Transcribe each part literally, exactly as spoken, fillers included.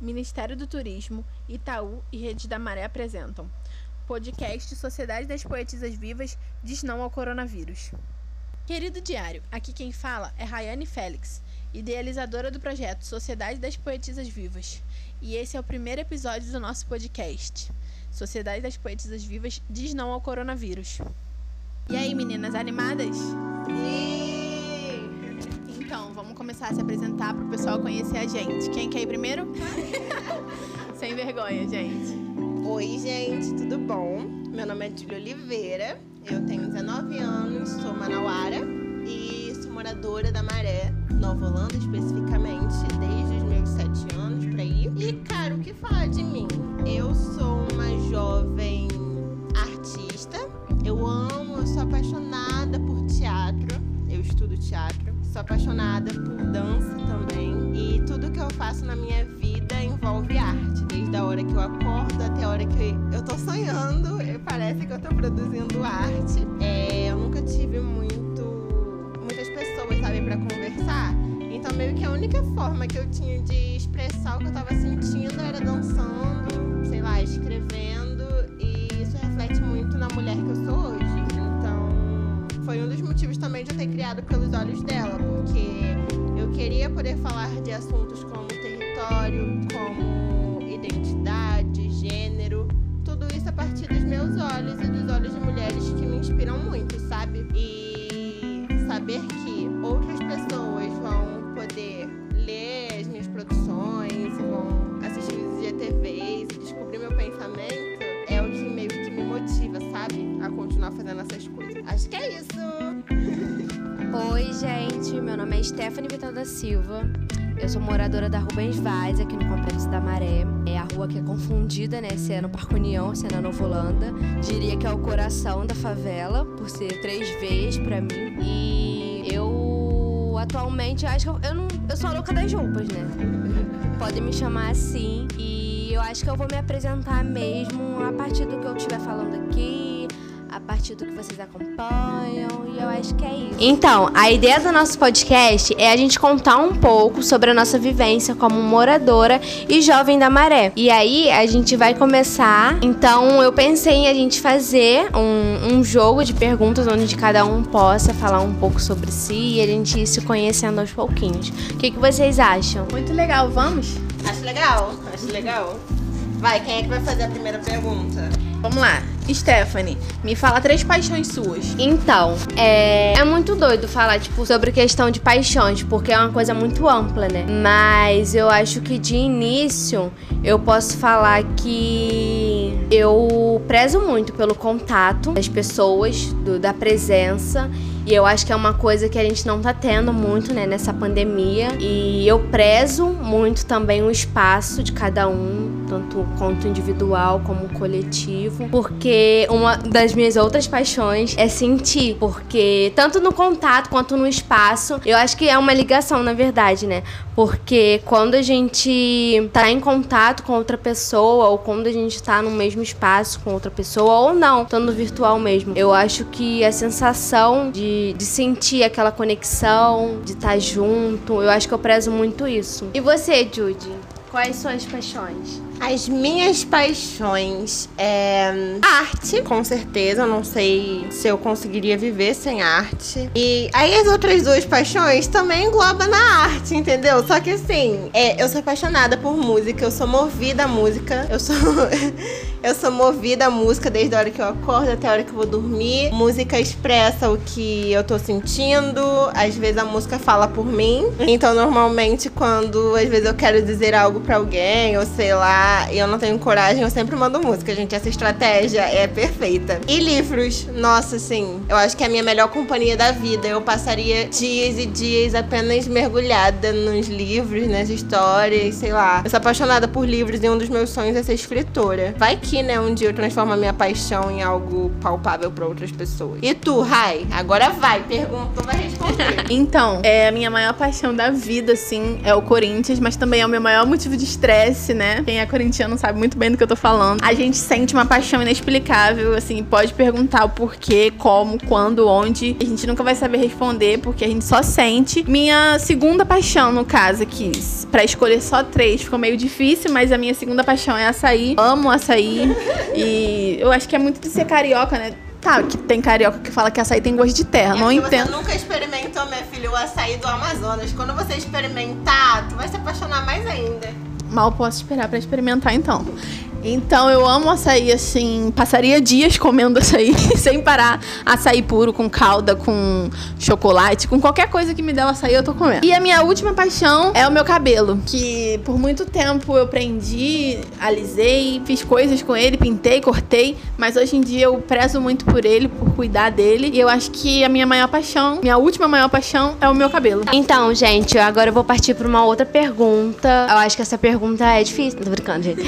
Ministério do Turismo, Itaú e Rede da Maré apresentam podcast Sociedade das Poetisas Vivas, Diz Não ao Coronavírus. Querido Diário, aqui quem fala é Rayane Félix, idealizadora do projeto Sociedade das Poetisas Vivas, e esse é o primeiro episódio do nosso podcast Sociedade das Poetisas Vivas, Diz Não ao Coronavírus. E aí, meninas, animadas? Sim! Então, vamos começar a se apresentar para o pessoal conhecer a gente. Quem quer ir primeiro? Sem vergonha, gente. Oi, gente, tudo bom? Meu nome é Júlia Oliveira, eu tenho dezenove anos, sou manauara e sou moradora da Maré, Nova Holanda especificamente, desde os meus sete anos, por aí. E, cara, o que falar de mim? Eu sou uma jovem artista, eu amo, eu sou apaixonada por teatro, eu estudo teatro, sou apaixonada por dança também, e tudo que eu faço na minha vida envolve arte, desde a hora que eu acordo até a hora que eu tô sonhando, parece que eu tô produzindo arte. É, eu nunca tive muito, muitas pessoas, sabe, pra conversar, então meio que a única forma que eu tinha de expressar o que eu tava sentindo era dançando, sei lá, escrevendo, e isso reflete muito na mulher que eu sou hoje. Foi um dos motivos também de eu ter criado Pelos Olhos Dela, porque eu queria poder falar de assuntos como território, como identidade, gênero, tudo isso a partir dos meus olhos e dos olhos de mulheres que me inspiram muito, sabe? E saber que outras pessoas vão poder ler as minhas produções, vão assistir os G T Vs, descobrir meu pensamento, é o que meio que me motiva, sabe? A continuar fazendo essas coisas. Acho que é isso! Oi, gente! Meu nome é Stephanie Vital da Silva. Eu sou moradora da Rubens Vaz, aqui no Complexo da Maré. É a rua que é confundida, né? Se é no Parque União, se é na Nova Holanda. Diria que é o coração da favela, por ser três vezes pra mim. E eu, atualmente, acho que eu, eu, não, eu sou a louca das roupas, né? Podem me chamar assim. E eu acho que eu vou me apresentar mesmo a partir do que eu estiver falando aqui, a partir do que vocês acompanham, e eu acho que é isso. Então, a ideia do nosso podcast é a gente contar um pouco sobre a nossa vivência como moradora e jovem da Maré. E aí, a gente vai começar. Então, eu pensei em a gente fazer um, um jogo de perguntas onde cada um possa falar um pouco sobre si e a gente ir se conhecendo aos pouquinhos. O que, que vocês acham? Muito legal, vamos? Acho legal, acho legal. Vai, quem é que vai fazer a primeira pergunta? Vamos lá, Stephanie, me fala três paixões suas. Então, é, é muito doido falar, tipo, sobre questão de paixões, porque é uma coisa muito ampla, né? Mas eu acho que de início eu posso falar que eu prezo muito pelo contato das pessoas, do, da presença. E eu acho que é uma coisa que a gente não tá tendo muito, né, nessa pandemia. E eu prezo muito também o espaço de cada um, tanto quanto individual como coletivo. Porque uma das minhas outras paixões é sentir. Porque tanto no contato quanto no espaço, eu acho que é uma ligação, na verdade, né? Porque quando a gente tá em contato com outra pessoa, ou quando a gente tá no mesmo espaço com outra pessoa, ou não, estando virtual mesmo, eu acho que a sensação de De, de sentir aquela conexão, de estar junto, eu acho que eu prezo muito isso. E você, Judy? Quais são as paixões? As minhas paixões é arte, com certeza. Eu não sei se eu conseguiria viver sem arte. E aí as outras duas paixões também englobam na arte, entendeu? Só que assim, é, eu sou apaixonada por música, eu sou movida à música. Eu sou, eu sou movida à música desde a hora que eu acordo até a hora que eu vou dormir. Música expressa o que eu tô sentindo. Às vezes a música fala por mim. Então normalmente quando às vezes eu quero dizer algo pra alguém, ou sei lá, e eu não tenho coragem, eu sempre mando música, gente. Essa estratégia é perfeita. E livros, nossa, sim, eu acho que é a minha melhor companhia da vida. Eu passaria dias e dias apenas mergulhada nos livros, nas histórias, sei lá. Eu sou apaixonada por livros e um dos meus sonhos é ser escritora. Vai que, né, um dia eu transformo a minha paixão em algo palpável pra outras pessoas. E tu, Rai? Agora vai, pergunta, vai responder. Então, é a minha maior paixão da vida, assim, é o Corinthians, mas também é o meu maior motivo motivo de estresse, né? Quem é corintiano sabe muito bem do que eu tô falando. A gente sente uma paixão inexplicável, assim, pode perguntar o porquê, como, quando, onde. A gente nunca vai saber responder, porque a gente só sente. Minha segunda paixão, no caso, aqui, pra escolher só três, ficou meio difícil, mas a minha segunda paixão é açaí. Amo açaí. E eu acho que é muito de ser carioca, né? Tá, que tem carioca que fala que açaí tem gosto de terra, é, não entendo. Você nunca experimentou, minha filha, o açaí do Amazonas. Quando você experimentar, tu vai se apaixonar mais ainda. Mal posso esperar pra experimentar, então. Então, eu amo açaí, assim, passaria dias comendo açaí, sem parar. Açaí puro, com calda, com chocolate, com qualquer coisa que me der o açaí, eu tô comendo. E a minha última paixão é o meu cabelo, que por muito tempo eu prendi, alisei, fiz coisas com ele, pintei, cortei, mas hoje em dia eu prezo muito por ele, por cuidar dele. E eu acho que a minha maior paixão, minha última maior paixão é o meu cabelo. Então, gente, agora eu vou partir pra uma outra pergunta. Eu acho que essa pergunta é difícil. Tô brincando, gente.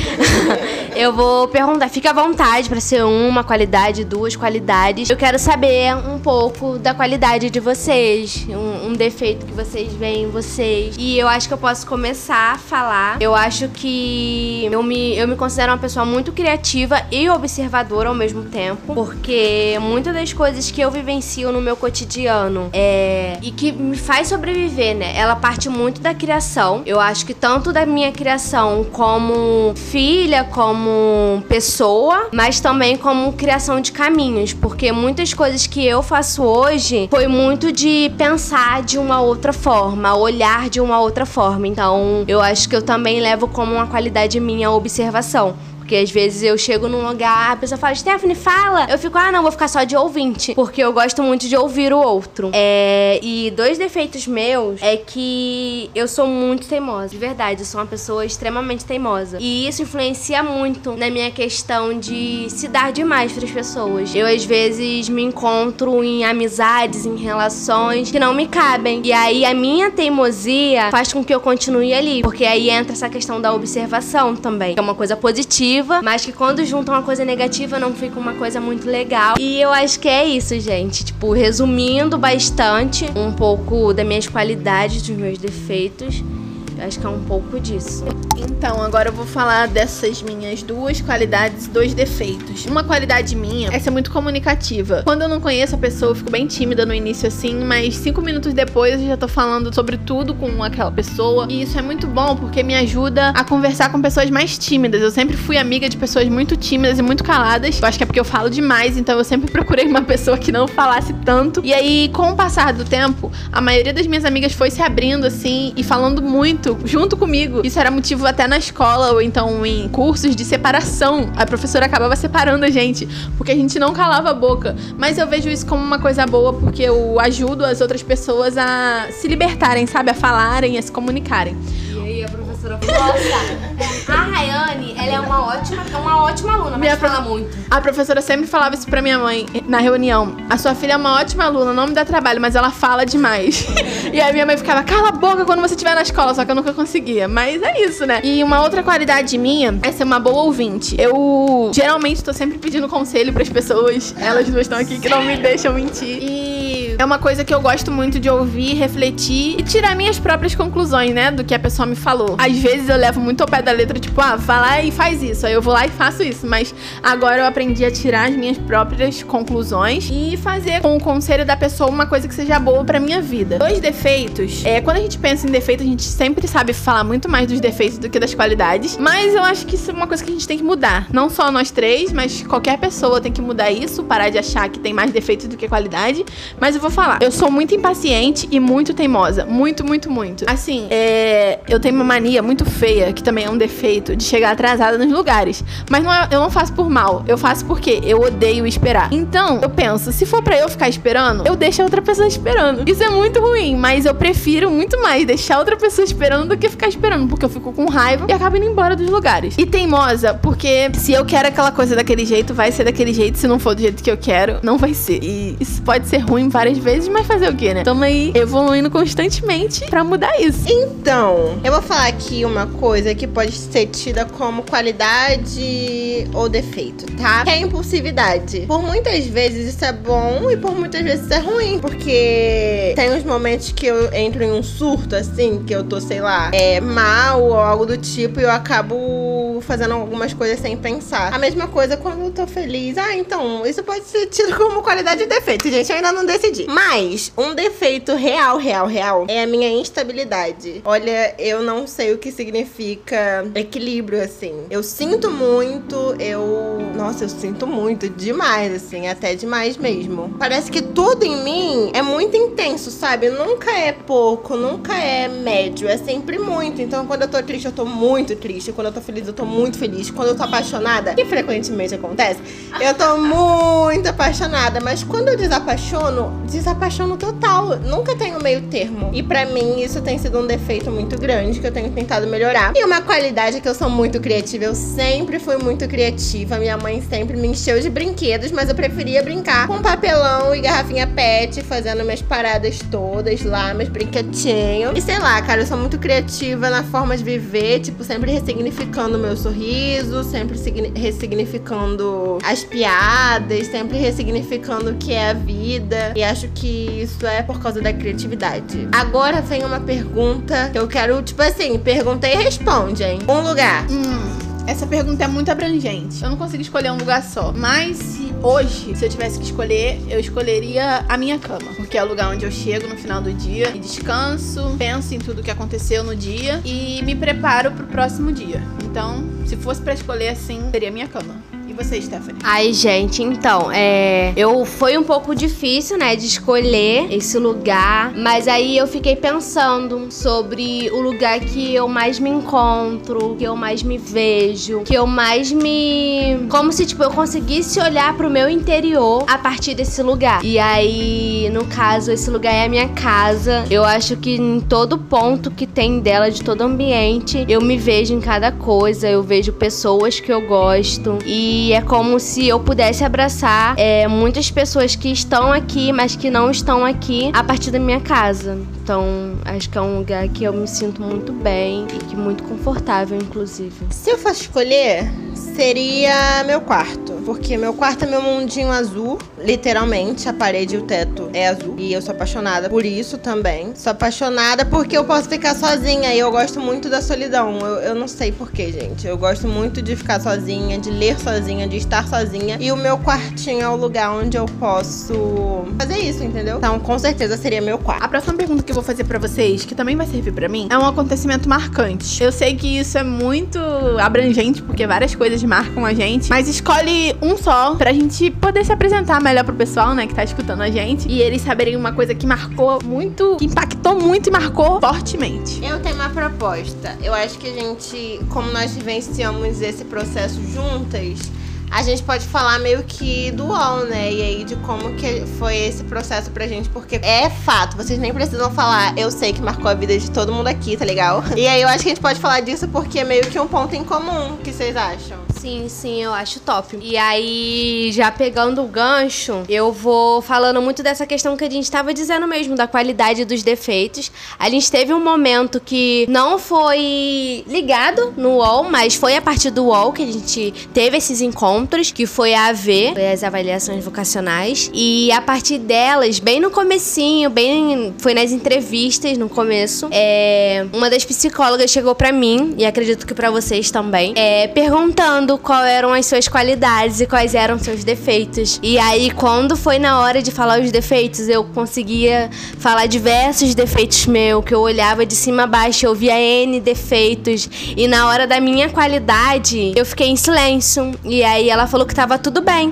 Eu vou perguntar, fica à vontade pra ser uma qualidade, duas qualidades. Eu quero saber um pouco da qualidade de vocês, um, um defeito que vocês veem em vocês. E eu acho que eu posso começar a falar. Eu acho que eu me, eu me considero uma pessoa muito criativa e observadora ao mesmo tempo, porque muitas das coisas que eu vivencio no meu cotidiano é, e que me faz sobreviver, né? Ela parte muito da criação. Eu acho que tanto da minha criação como filha, como como pessoa, mas também como criação de caminhos, porque muitas coisas que eu faço hoje foi muito de pensar de uma outra forma, olhar de uma outra forma. Então, eu acho que eu também levo como uma qualidade minha a observação. Porque às vezes eu chego num lugar, a pessoa fala, Stephanie, fala. Eu fico, ah, não, vou ficar só de ouvinte. Porque eu gosto muito de ouvir o outro. É... E dois defeitos meus é que eu sou muito teimosa. De verdade, eu sou uma pessoa extremamente teimosa. E isso influencia muito na minha questão de se dar demais para as pessoas. Eu às vezes me encontro em amizades, em relações que não me cabem. E aí a minha teimosia faz com que eu continue ali. Porque aí entra essa questão da observação também. Que é uma coisa positiva, mas que quando juntam uma coisa negativa não fica uma coisa muito legal. E eu acho que é isso, gente. Tipo, resumindo bastante um pouco das minhas qualidades, dos meus defeitos, eu acho que é um pouco disso. Então, agora eu vou falar dessas minhas duas qualidades e dois defeitos. Uma qualidade minha é ser muito comunicativa. Quando eu não conheço a pessoa, eu fico bem tímida no início, assim, mas cinco minutos depois eu já tô falando sobre tudo com aquela pessoa. E isso é muito bom, porque me ajuda a conversar com pessoas mais tímidas. Eu sempre fui amiga de pessoas muito tímidas e muito caladas. Eu acho que é porque eu falo demais, então eu sempre procurei uma pessoa que não falasse tanto. E aí, com o passar do tempo, a maioria das minhas amigas foi se abrindo, assim, e falando muito junto comigo. Isso era motivo até na escola ou então em cursos de separação. A professora acabava separando a gente porque a gente não calava a boca. Mas eu vejo isso como uma coisa boa, porque eu ajudo as outras pessoas a se libertarem, sabe? A falarem, a se comunicarem. E aí a professora falou, nossa, a Rayane, ela é uma ótima, uma ótima aluna, mas minha fala pro... muito. A professora sempre falava isso pra minha mãe na reunião. A sua filha é uma ótima aluna, não me dá trabalho, mas ela fala demais. E aí minha mãe ficava, cala a boca quando você estiver na escola, só que eu nunca conseguia. Mas é isso, né? E uma outra qualidade minha é ser uma boa ouvinte. Eu geralmente tô sempre pedindo conselho pras pessoas. Elas duas estão aqui que não me deixam mentir. E é uma coisa que eu gosto muito de ouvir, refletir e tirar minhas próprias conclusões, né? Do que a pessoa me falou. Às vezes eu levo muito ao pé da letra, tipo, ah, vai lá e faz isso. Aí eu vou lá e faço isso. Mas agora eu aprendi a tirar as minhas próprias conclusões e fazer com o conselho da pessoa uma coisa que seja boa pra minha vida. Dois defeitos. É, quando a gente pensa em defeito, a gente sempre sabe falar muito mais dos defeitos do que das qualidades. Mas eu acho que isso é uma coisa que a gente tem que mudar. Não só nós três, mas qualquer pessoa tem que mudar isso. Parar de achar que tem mais defeitos do que qualidade. Mas eu vou falar. Eu sou muito impaciente e muito teimosa. Muito, muito, muito. Assim, é... eu tenho uma mania muito feia, que também é um defeito, de chegar atrasada nos lugares. Mas não é... eu não faço por mal. Eu faço porque eu odeio esperar. Então, eu penso, se for pra eu ficar esperando, eu deixo a outra pessoa esperando. Isso é muito ruim, mas eu prefiro muito mais deixar outra pessoa esperando do que ficar esperando, porque eu fico com raiva e acabo indo embora dos lugares. E teimosa, porque se eu quero aquela coisa daquele jeito, vai ser daquele jeito. Se não for do jeito que eu quero, não vai ser. E isso pode ser ruim várias vezes, mas fazer o quê, né? Tamo aí evoluindo constantemente pra mudar isso. Então, eu vou falar aqui uma coisa que pode ser tida como qualidade ou defeito, tá? Que é a impulsividade. Por muitas vezes isso é bom e por muitas vezes isso é ruim, porque tem uns momentos que eu entro em um surto, assim, que eu tô, sei lá, é, mal ou algo do tipo, e eu acabo fazendo algumas coisas sem pensar. A mesma coisa quando eu tô feliz. Ah, então, isso pode ser tido como qualidade e defeito, gente. Eu ainda não decidi. Mas um defeito real, real, real é a minha instabilidade. Olha, eu não sei o que significa equilíbrio, assim. Eu sinto muito, eu... Nossa, eu sinto muito, demais, assim, até demais mesmo. Parece que tudo em mim é muito intenso, sabe? Nunca é pouco, nunca é médio, é sempre muito. Então, quando eu tô triste, eu tô muito triste. Quando eu tô feliz, eu tô muito feliz. Quando eu tô apaixonada, que frequentemente acontece, eu tô muito apaixonada. Mas quando eu desapaixono, desapaixono total. Nunca tenho meio termo. E pra mim, isso tem sido um defeito muito grande, que eu tenho tentado melhorar. E uma qualidade é que eu sou muito criativa. Eu sempre fui muito criativa. Minha mãe sempre me encheu de brinquedos, mas eu preferia brincar com papelão e garrafinha pet, fazendo minhas paradas todas lá, meus brinquedinhos. E sei lá, cara, eu sou muito criativa na forma de viver, tipo, sempre ressignificando meu sorriso, sempre ressignificando as piadas, sempre ressignificando o que é a vida. E acho que isso é por causa da criatividade. Agora vem uma pergunta que eu quero, tipo assim, pergunta e responde, hein? Um lugar. Hum... Essa pergunta é muito abrangente. Eu não consigo escolher um lugar só. Mas se hoje, se eu tivesse que escolher, eu escolheria a minha cama. Porque é o lugar onde eu chego no final do dia e descanso, penso em tudo que aconteceu no dia e me preparo pro próximo dia. Então, se fosse pra escolher assim, seria a minha cama. E você, Stephanie? Ai, gente, então, é... Eu... Foi um pouco difícil, né, de escolher esse lugar. Mas aí eu fiquei pensando sobre o lugar que eu mais me encontro, que eu mais me vejo, que eu mais me... Como se, tipo, eu conseguisse olhar pro meu interior a partir desse lugar. E aí, no caso, esse lugar é a minha casa. Eu acho que em todo ponto que tem dela, de todo ambiente, eu me vejo em cada coisa. Eu vejo pessoas que eu gosto. E... E é como se eu pudesse abraçar é, muitas pessoas que estão aqui, mas que não estão aqui, a partir da minha casa. Então, acho que é um lugar que eu me sinto muito bem e que muito confortável, inclusive. Se eu fosse escolher, seria meu quarto. Porque meu quarto é meu mundinho azul. Literalmente, a parede e o teto é azul. E eu sou apaixonada por isso também. Sou apaixonada porque eu posso ficar sozinha. E eu gosto muito da solidão. Eu, eu não sei porquê, gente. Eu gosto muito de ficar sozinha, de ler sozinha, de estar sozinha. E o meu quartinho é o lugar onde eu posso fazer isso, entendeu? Então, com certeza, seria meu quarto. A próxima pergunta que eu vou fazer pra vocês, que também vai servir pra mim, é um acontecimento marcante. Eu sei que isso é muito abrangente, porque várias coisas marcam a gente, mas escolhe um só pra gente poder se apresentar melhor pro pessoal, né, que tá escutando a gente e eles saberem uma coisa que marcou muito, que impactou muito e marcou fortemente. Eu tenho uma proposta. Eu acho que a gente, como nós vivenciamos esse processo juntas, a gente pode falar meio que do U O L, né? E aí de como que foi esse processo pra gente, porque é fato, vocês nem precisam falar, eu sei que marcou a vida de todo mundo aqui, tá legal? E aí eu acho que a gente pode falar disso porque é meio que um ponto em comum, o que vocês acham? Sim, sim, eu acho top. E aí, já pegando o gancho, eu vou falando muito dessa questão que a gente estava dizendo mesmo, da qualidade dos defeitos. A gente teve um momento que não foi ligado no U O L, mas foi a partir do U O L que a gente teve esses encontros, que foi a A V, foi as avaliações vocacionais. E a partir delas, bem no comecinho, bem foi nas entrevistas, no começo, é, uma das psicólogas chegou pra mim, e acredito que pra vocês também, é, perguntando qual eram as suas qualidades e quais eram seus defeitos. E aí, quando foi na hora de falar os defeitos, eu conseguia falar diversos defeitos meus, que eu olhava de cima a baixo, eu via N defeitos. E na hora da minha qualidade, eu fiquei em silêncio. E aí ela falou que tava tudo bem.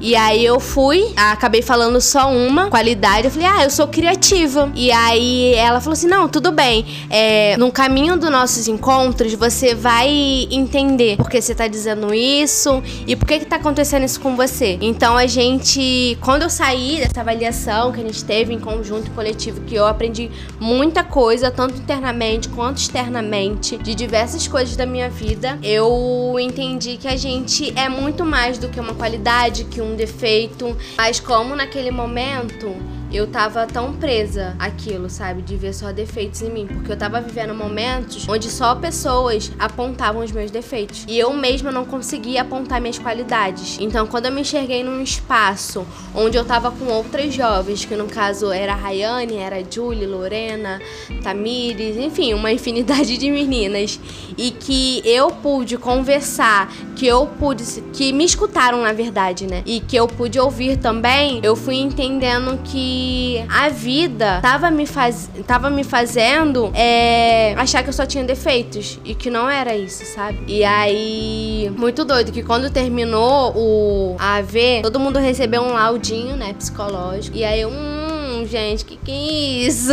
E aí eu fui, acabei falando só uma qualidade, eu falei, ah, eu sou criativa. E aí ela falou assim, não, tudo bem, é, no caminho dos nossos encontros você vai entender por que você tá dizendo isso e por que que tá acontecendo isso com você. Então a gente, quando eu saí dessa avaliação que a gente teve em conjunto e coletivo, que eu aprendi muita coisa, tanto internamente quanto externamente, de diversas coisas da minha vida, eu entendi que a gente é muito mais do que uma qualidade, que um um defeito, mas como naquele momento eu tava tão presa àquilo, sabe? De ver só defeitos em mim. Porque eu tava vivendo momentos onde só pessoas apontavam os meus defeitos. E eu mesma não conseguia apontar minhas qualidades. Então, quando eu me enxerguei num espaço onde eu tava com outras jovens, que no caso era a Rayane, era a Júlia, Lorena, Tamires, enfim, uma infinidade de meninas. E que eu pude conversar, que eu pude... que me escutaram, na verdade, né? E que eu pude ouvir também, eu fui entendendo que a vida tava me, faz... tava me fazendo é... achar que eu só tinha defeitos e que não era isso, sabe? E aí, muito doido que quando terminou o A V, todo mundo recebeu um laudinho, né, psicológico. E aí eu, hum, gente, que que é isso?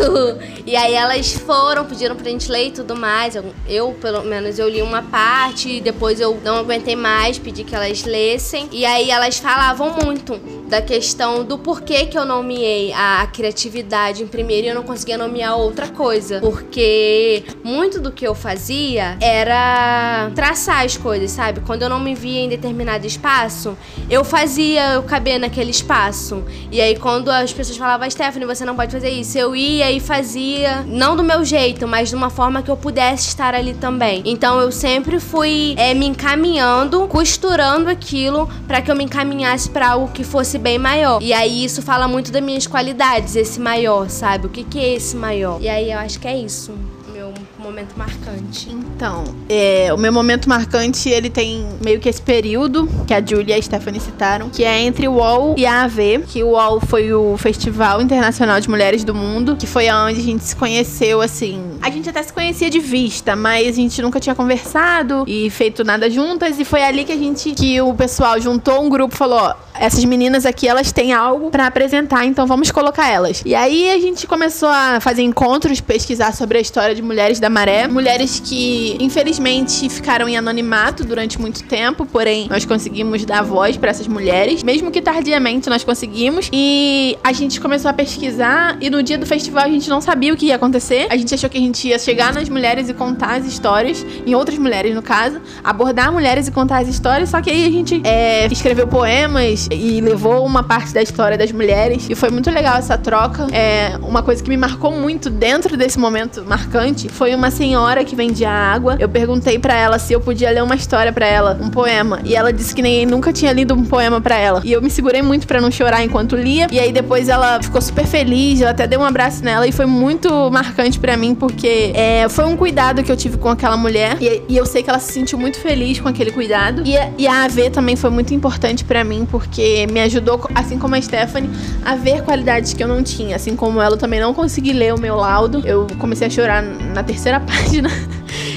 E aí elas foram, pediram pra gente ler e tudo mais. Eu, eu pelo menos, eu li uma parte, depois eu não aguentei mais, pedi que elas lessem. E aí elas falavam muito da questão do porquê que eu nomeei a criatividade em primeiro e eu não conseguia nomear outra coisa. Porque muito do que eu fazia era traçar as coisas, sabe? Quando eu não me via em determinado espaço, eu fazia eu caber naquele espaço. E aí quando as pessoas falavam, Stephanie, você não pode fazer isso, eu ia e fazia, não do meu jeito, mas de uma forma que eu pudesse estar ali também. Então eu sempre fui é, me encaminhando, costurando aquilo para que eu me encaminhasse para algo que fosse bem maior. E aí isso fala muito das minhas qualidades, esse maior, sabe? O que que é esse maior? E aí eu acho que é isso, meu momento marcante. Então, é, o meu momento marcante, ele tem meio que esse período que a Júlia e a Stephanie citaram, que é entre o U O L e a AV, que o U O L foi o Festival Internacional de Mulheres do Mundo, que foi onde a gente se conheceu, assim... A gente até se conhecia de vista, mas a gente nunca tinha conversado e feito nada juntas, e foi ali que a gente... que o pessoal juntou um grupo e falou, ó, essas meninas aqui, elas têm algo pra apresentar, então vamos colocar elas. E aí a gente começou a fazer encontros, pesquisar sobre a história de mulheres da Maré, mulheres que infelizmente ficaram em anonimato durante muito tempo, porém nós conseguimos dar voz pra essas mulheres, mesmo que tardiamente nós conseguimos. E a gente começou a pesquisar, e no dia do festival a gente não sabia o que ia acontecer, a gente achou que a gente ia chegar nas mulheres e contar as histórias, em outras mulheres no caso, abordar mulheres e contar as histórias, só que aí a gente é, escreveu poemas e levou uma parte da história das mulheres, e foi muito legal essa troca. É, uma coisa que me marcou muito dentro desse momento marcante foi uma senhora que vendia água. Eu perguntei pra ela se eu podia ler uma história pra ela, um poema, e ela disse que ninguém nunca tinha lido um poema pra ela, e eu me segurei muito pra não chorar enquanto lia. E aí depois ela ficou super feliz, eu até dei um abraço nela, e foi muito marcante pra mim, porque é, foi um cuidado que eu tive com aquela mulher, e, e eu sei que ela se sentiu muito feliz com aquele cuidado. E, e a AV também foi muito importante pra mim, porque que me ajudou, assim como a Stephanie, a ver qualidades que eu não tinha. Assim como ela, eu também não consegui ler o meu laudo. Eu comecei a chorar na terceira página.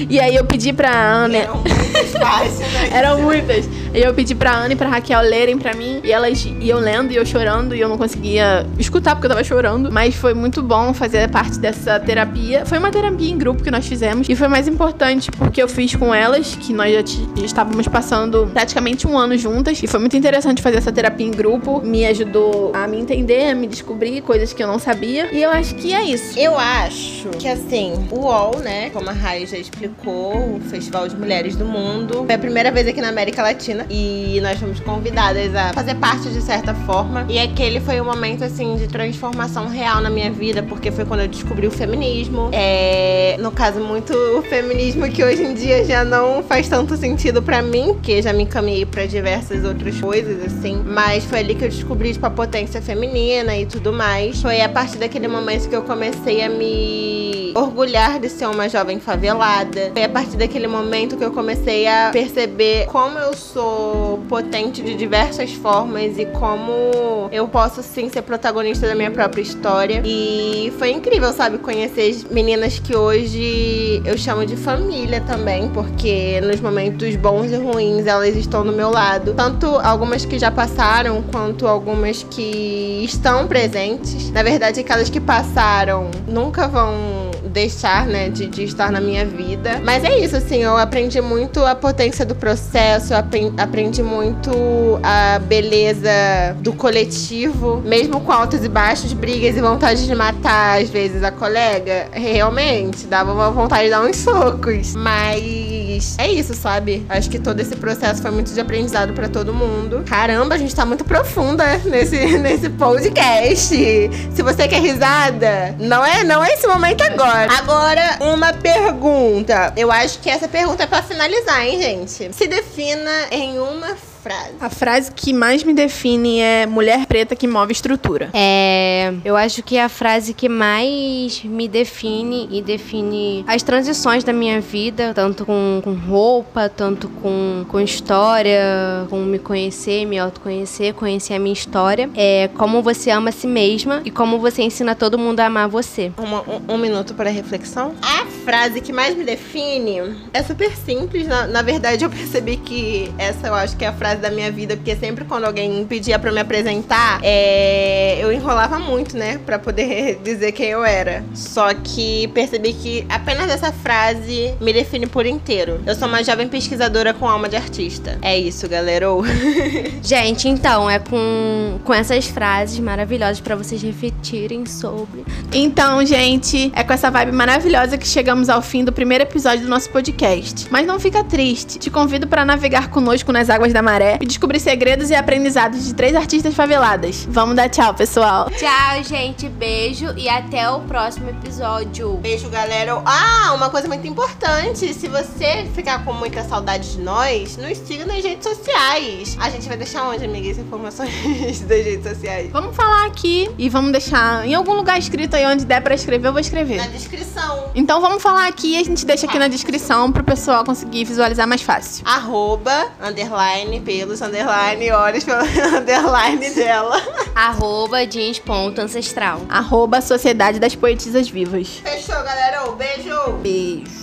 E aí eu pedi pra Ana... Eram muitas páginas. Eram muitas. E eu pedi pra Ana e pra Raquel lerem pra mim. E elas e eu lendo e eu chorando. E eu não conseguia escutar porque eu tava chorando. Mas foi muito bom fazer parte dessa terapia. Foi uma terapia em grupo que nós fizemos. E foi mais importante porque eu fiz com elas, que nós já, t- já estávamos passando praticamente um ano juntas. E foi muito interessante fazer essa terapia em grupo. Me ajudou a me entender, a me descobrir coisas que eu não sabia. E eu acho que é isso. Eu acho que, assim, o U O L, né? Como a Rai já explicou, o Festival de Mulheres do Mundo. Foi a primeira vez aqui na América Latina e nós fomos convidadas a fazer parte de certa forma. E aquele foi um momento, assim, de transformação real na minha vida, porque foi quando eu descobri o feminismo. É... No caso, muito o feminismo que hoje em dia já não faz tanto sentido pra mim, porque já me encaminhei pra diversas outras coisas, assim. Mas foi ali que eu descobri, tipo, a potência feminina e tudo mais. Foi a partir daquele momento que eu comecei a me orgulhar de ser uma jovem favelada. Foi a partir daquele momento que eu comecei a perceber como eu sou potente de diversas formas e como eu posso sim ser protagonista da minha própria história. E foi incrível, sabe, conhecer as meninas que hoje eu chamo de família também, porque nos momentos bons e ruins elas estão do meu lado, tanto algumas que já passaram, quanto algumas que estão presentes. Na verdade, aquelas que passaram nunca vão deixar, né, de, de estar na minha vida. Mas é isso, assim, eu aprendi muito a potência do processo, eu aprendi, aprendi muito a beleza do coletivo, mesmo com altos e baixos, brigas e vontade de matar, às vezes, a colega, realmente, dava uma vontade de dar uns socos, mas mas é isso, sabe? Acho que todo esse processo foi muito de aprendizado pra todo mundo. Caramba, a gente tá muito profunda nesse, nesse podcast. Se você quer risada, não é, não é esse momento agora. Agora, uma pergunta. Eu acho que essa pergunta é pra finalizar, hein, gente? Se defina em uma frase. A frase que mais me define é mulher preta que move estrutura. É, eu acho que é a frase que mais me define e define as transições da minha vida, tanto com, com roupa, tanto com, com história, com me conhecer, me autoconhecer, conhecer a minha história. É como você ama a si mesma e como você ensina todo mundo a amar você. Uma, um, um minuto para reflexão. A frase que mais me define é super simples. Na, na verdade, eu percebi que essa eu acho que é a frase da minha vida, porque sempre quando alguém pedia pra me apresentar, é... eu enrolava muito, né, pra poder dizer quem eu era. Só que percebi que apenas essa frase me define por inteiro. Eu sou uma jovem pesquisadora com alma de artista. É isso, galera. Gente, então, é com, com essas frases maravilhosas pra vocês refletirem sobre. Então, gente, é com essa vibe maravilhosa que chegamos ao fim do primeiro episódio do nosso podcast. Mas não fica triste. Te convido pra navegar conosco nas águas da Maré e descobrir segredos e aprendizados de três artistas faveladas. Vamos dar tchau, pessoal. Tchau, gente. Beijo e até o próximo episódio. Beijo, galera. Ah, uma coisa muito importante. Se você ficar com muita saudade de nós, nos siga nas redes sociais. A gente vai deixar onde, amiga, as informações das redes sociais? Vamos falar aqui e vamos deixar em algum lugar escrito aí onde der pra escrever, eu vou escrever. Na descrição. Então vamos falar aqui e a gente deixa aqui na descrição pro pessoal conseguir visualizar mais fácil. Arroba, underline, pelos, underline, olhos pela underline dela. Arroba jeans ponto ancestral. Arroba Sociedade das Poetisas Vivas. Fechou, galera. Beijo. Beijo.